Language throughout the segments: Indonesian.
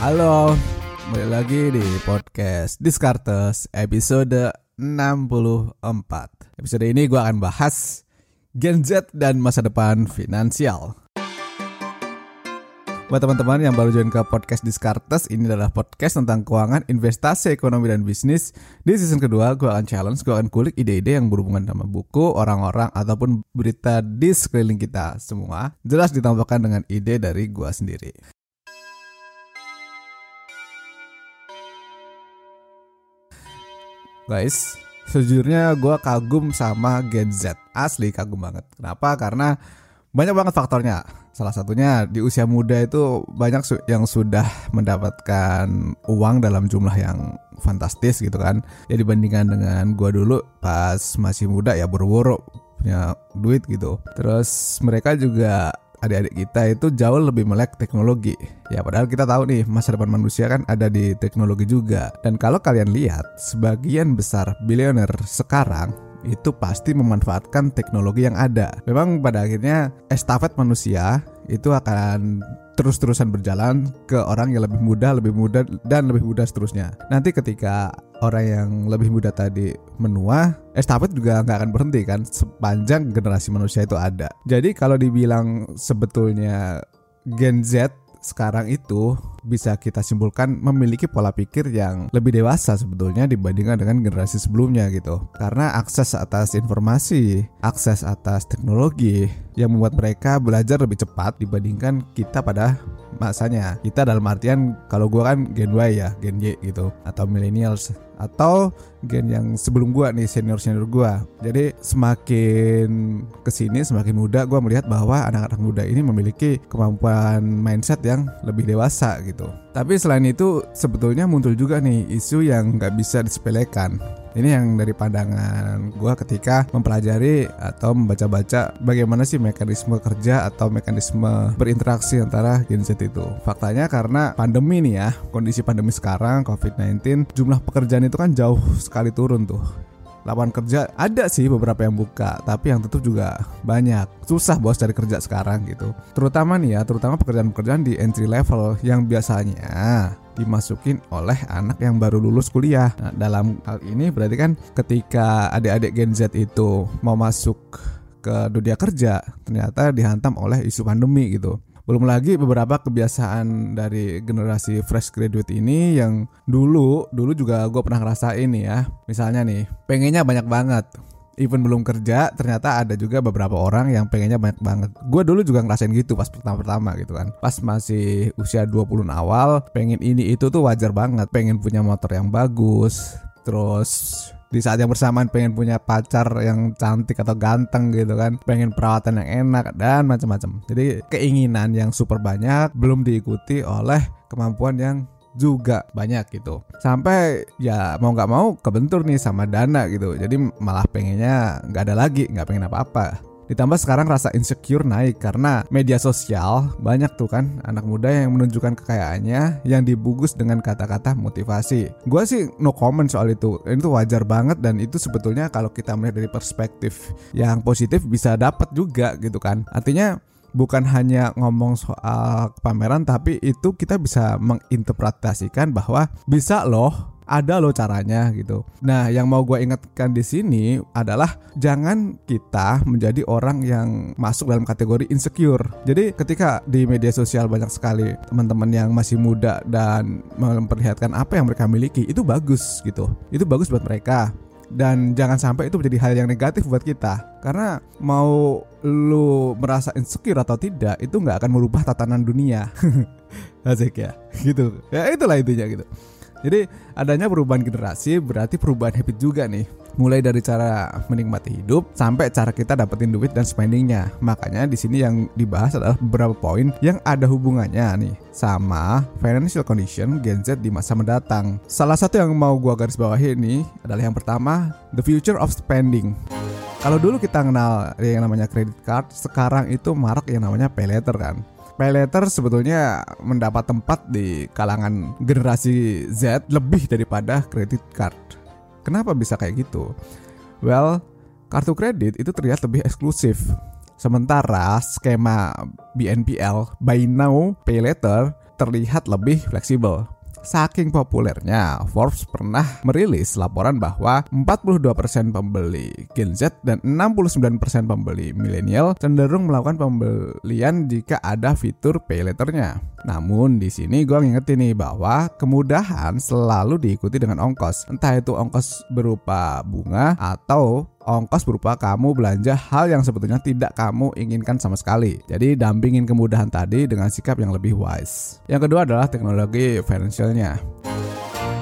Halo, kembali lagi di Podcast Descartes episode 64. Episode ini gue akan bahas Gen Z dan masa depan finansial. Buat teman-teman yang baru join ke Podcast Descartes, ini adalah podcast tentang keuangan, investasi, ekonomi, dan bisnis. Di season kedua, gue akan challenge, gue akan kulik ide-ide yang berhubungan sama buku, orang-orang, ataupun berita di sekeliling kita semua. Jelas ditambahkan dengan ide dari gue sendiri. Guys, sejujurnya gue kagum sama Gen Z. Asli kagum banget. Kenapa? Karena banyak banget faktornya. Salah satunya di usia muda itu banyak yang sudah mendapatkan uang dalam jumlah yang fantastis gitu kan. Ya dibandingkan dengan gue dulu pas masih muda ya buru-buru punya duit gitu. Terus mereka juga adik-adik kita itu jauh lebih melek teknologi. Ya padahal kita tahu nih masa depan manusia kan ada di teknologi juga. Dan kalau kalian lihat sebagian besar bilioner sekarang itu pasti memanfaatkan teknologi yang ada. Memang pada akhirnya estafet manusia itu akan terus-terusan berjalan ke orang yang lebih muda dan lebih muda seterusnya. Nanti ketika orang yang lebih muda tadi menua, estafet juga nggak akan berhenti kan sepanjang generasi manusia itu ada. Jadi kalau dibilang sebetulnya Gen Z sekarang itu bisa kita simpulkan memiliki pola pikir yang lebih dewasa sebetulnya dibandingkan dengan generasi sebelumnya gitu. Karena akses atas informasi, akses atas teknologi yang membuat mereka belajar lebih cepat dibandingkan kita pada masanya. Kita dalam artian kalau gue kan Gen Y ya, Gen Y gitu, atau millennials, atau gen yang sebelum gue nih, senior-senior gue. Jadi semakin kesini, semakin muda, gue melihat bahwa anak-anak muda ini memiliki kemampuan mindset yang lebih dewasa gitu. Tapi selain itu sebetulnya muncul juga nih isu yang gak bisa disepelekan. Ini yang dari pandangan gue ketika mempelajari atau membaca-baca bagaimana sih mekanisme kerja atau mekanisme berinteraksi antara Gen Z itu. Faktanya karena pandemi nih ya, kondisi pandemi sekarang COVID-19, jumlah pekerjaan itu kan jauh sekali turun tuh. Lapangan kerja ada sih beberapa yang buka, tapi yang tutup juga banyak. Susah bos cari kerja sekarang gitu. Terutama pekerjaan-pekerjaan di entry level yang biasanya dimasukin oleh anak yang baru lulus kuliah. Nah, dalam hal ini berarti kan ketika adik-adik Gen Z itu mau masuk ke dunia kerja, ternyata dihantam oleh isu pandemi gitu. Belum lagi beberapa kebiasaan dari generasi fresh graduate ini yang dulu juga gue pernah ngerasain nih ya. Misalnya nih, pengennya banyak banget. Even belum kerja, ternyata ada juga beberapa orang yang pengennya banyak banget. Gue dulu juga ngerasain gitu pas pertama-pertama gitu kan. Pas masih usia 20-an awal, pengen ini itu tuh wajar banget. Pengen punya motor yang bagus, terus di saat yang bersamaan pengen punya pacar yang cantik atau ganteng gitu kan, pengen perawatan yang enak dan macam-macam. Jadi keinginan yang super banyak belum diikuti oleh kemampuan yang juga banyak gitu. Sampai ya mau gak mau kebentur nih sama dana gitu. Jadi malah pengennya gak ada lagi, gak pengen apa-apa. Ditambah sekarang rasa insecure naik karena media sosial banyak tuh kan anak muda yang menunjukkan kekayaannya yang dibungkus dengan kata-kata motivasi. Gue sih no comment soal itu. Ini tuh wajar banget dan itu sebetulnya kalau kita melihat dari perspektif yang positif bisa dapat juga gitu kan. Artinya bukan hanya ngomong soal pameran, tapi itu kita bisa menginterpretasikan bahwa bisa loh, ada loh caranya gitu. Nah, yang mau gue ingatkan di sini adalah jangan kita menjadi orang yang masuk dalam kategori insecure. Jadi ketika di media sosial banyak sekali teman-teman yang masih muda dan memperlihatkan apa yang mereka miliki, itu bagus gitu. Itu bagus buat mereka. Dan jangan sampai itu menjadi hal yang negatif buat kita. Karena mau lu merasa insecure atau tidak, itu gak akan merubah tatanan dunia. Asik ya, gitu. Ya itulah intinya gitu. Jadi adanya perubahan generasi berarti perubahan habit juga nih. Mulai dari cara menikmati hidup sampai cara kita dapetin duit dan spendingnya. Makanya di sini yang dibahas adalah beberapa poin yang ada hubungannya nih sama financial condition Gen Z di masa mendatang. Salah satu yang mau gua garis bawahi ini adalah yang pertama, the future of spending. Kalau dulu kita kenal yang namanya credit card, sekarang itu marak yang namanya pay later kan. Pay later sebetulnya mendapat tempat di kalangan generasi Z lebih daripada kredit card. Kenapa bisa kayak gitu? Well, kartu kredit itu terlihat lebih eksklusif. Sementara skema BNPL, Buy Now, Pay Later, terlihat lebih fleksibel. Saking populernya, Forbes pernah merilis laporan bahwa 42% pembeli Gen Z dan 69% pembeli milenial cenderung melakukan pembelian jika ada fitur pay later-nya. Namun di sini gue ngingetin nih bahwa kemudahan selalu diikuti dengan ongkos, entah itu ongkos berupa bunga atau ongkos berupa kamu belanja hal yang sebetulnya tidak kamu inginkan sama sekali. Jadi dampingin kemudahan tadi dengan sikap yang lebih wise. Yang kedua adalah teknologi finansialnya.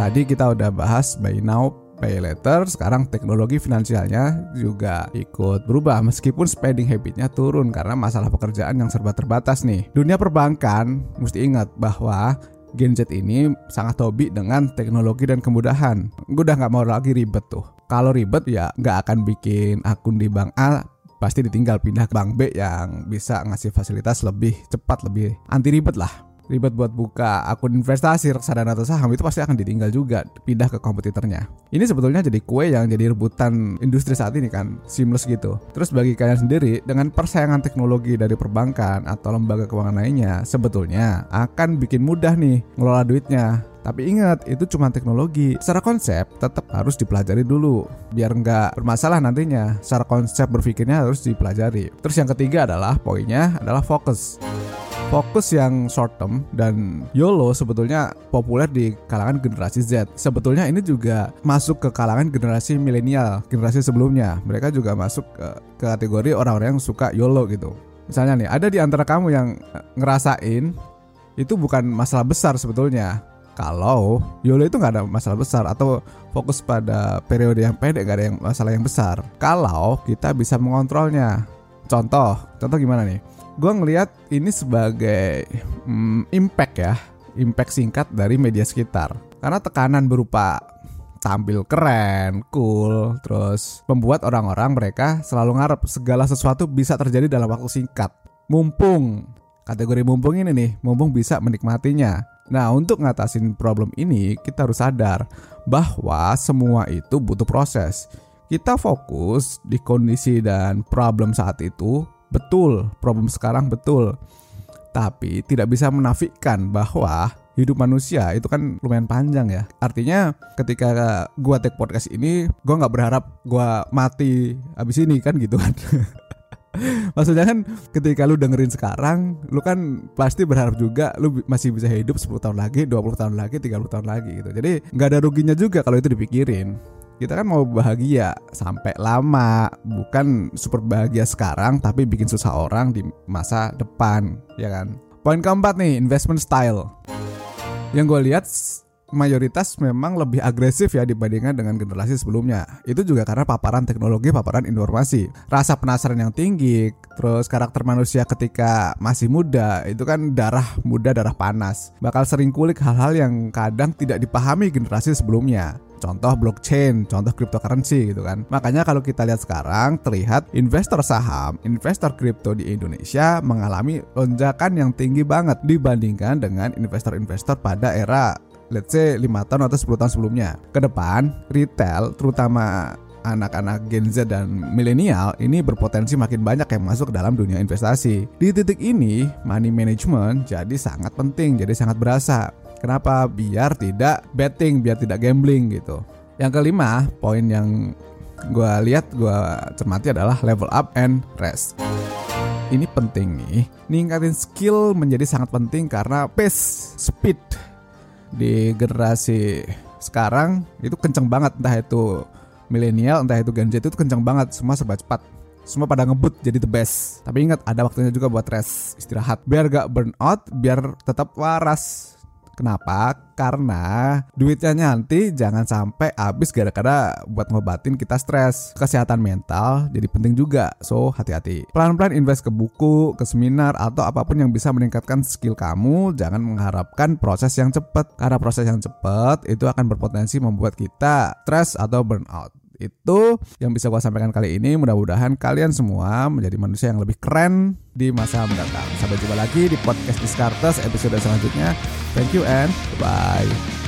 Tadi kita udah bahas buy now, pay later. Sekarang teknologi finansialnya juga ikut berubah, meskipun spending habitnya turun karena masalah pekerjaan yang serba terbatas nih. Dunia perbankan mesti ingat bahwa Gen Z ini sangat hobi dengan teknologi dan kemudahan. Gue udah gak mau lagi ribet tuh. Kalau ribet ya gak akan bikin akun di bank A, pasti ditinggal pindah ke bank B yang bisa ngasih fasilitas lebih cepat, lebih anti ribet lah. Ribet buat buka akun investasi, reksadana atau saham itu pasti akan ditinggal juga, pindah ke kompetitornya. Ini sebetulnya jadi kue yang jadi rebutan industri saat ini kan, seamless gitu. Terus bagi kalian sendiri, dengan persaingan teknologi dari perbankan atau lembaga keuangan lainnya, sebetulnya akan bikin mudah nih ngelola duitnya. Tapi ingat, itu cuma teknologi. Secara konsep tetap harus dipelajari dulu, biar nggak bermasalah nantinya. Secara konsep berpikirnya harus dipelajari. Terus yang ketiga adalah, poinnya adalah fokus. Fokus yang short term dan YOLO sebetulnya populer di kalangan generasi Z. Sebetulnya ini juga masuk ke kalangan generasi milenial, generasi sebelumnya. Mereka juga masuk ke kategori orang-orang yang suka YOLO gitu. Misalnya nih, ada di antara kamu yang ngerasain itu bukan masalah besar sebetulnya. Kalau YOLO itu gak ada masalah besar, atau fokus pada periode yang pendek gak ada masalah yang besar, kalau kita bisa mengontrolnya. Contoh gimana nih? Gue ngelihat ini sebagai impact singkat dari media sekitar. Karena tekanan berupa tampil keren, cool, terus membuat orang-orang mereka selalu ngarep segala sesuatu bisa terjadi dalam waktu singkat. Kategori mumpung ini nih, mumpung bisa menikmatinya. Nah, untuk ngatasin problem ini, kita harus sadar bahwa semua itu butuh proses. Kita fokus di kondisi dan problem saat itu, betul, problem sekarang betul. Tapi tidak bisa menafikan bahwa hidup manusia itu kan lumayan panjang ya. Artinya ketika gua take podcast ini, gua gak berharap gua mati abis ini kan gitu kan. Maksudnya kan ketika lu dengerin sekarang, lu kan pasti berharap juga lu masih bisa hidup 10 tahun lagi, 20 tahun lagi, 30 tahun lagi gitu. Jadi gak ada ruginya juga kalau itu dipikirin. Kita kan mau bahagia sampai lama, bukan super bahagia sekarang tapi bikin susah orang di masa depan, ya kan? Poin keempat nih, investment style. Yang gue lihat mayoritas memang lebih agresif ya dibandingkan dengan generasi sebelumnya. Itu juga karena paparan teknologi, paparan informasi. Rasa penasaran yang tinggi, terus karakter manusia ketika masih muda, itu kan darah muda, darah panas. Bakal sering kulik hal-hal yang kadang tidak dipahami generasi sebelumnya. Contoh blockchain, contoh cryptocurrency gitu kan. Makanya kalau kita lihat sekarang, terlihat investor saham, investor kripto di Indonesia mengalami lonjakan yang tinggi banget dibandingkan dengan investor-investor pada era let's say 5 tahun atau 10 tahun sebelumnya. Kedepan, retail terutama anak-anak Gen Z dan milenial ini berpotensi makin banyak yang masuk ke dalam dunia investasi. Di titik ini, money management jadi sangat penting, jadi sangat berasa. Kenapa? Biar tidak betting, biar tidak gambling gitu. Yang kelima, poin yang gue cermati adalah level up and rest. Ini penting nih, ningkatin skill menjadi sangat penting karena pace, speed di generasi sekarang itu kenceng banget. Entah itu milenial, entah itu Gen Z, itu kenceng banget. Semua serba cepat, semua pada ngebut jadi the best. Tapi ingat, ada waktunya juga buat rest, istirahat, biar gak burn out, biar tetap waras. Kenapa? Karena duitnya nanti jangan sampai habis gara-gara buat ngobatin kita stres. Kesehatan mental jadi penting juga, so hati-hati. Pelan-pelan invest ke buku, ke seminar, atau apapun yang bisa meningkatkan skill kamu. Jangan mengharapkan proses yang cepat, karena proses yang cepat itu akan berpotensi membuat kita stres atau burnout. Itu yang bisa gue sampaikan kali ini. Mudah-mudahan kalian semua menjadi manusia yang lebih keren di masa mendatang. Sampai jumpa lagi di Podcast Descartes episode selanjutnya. Thank you and bye.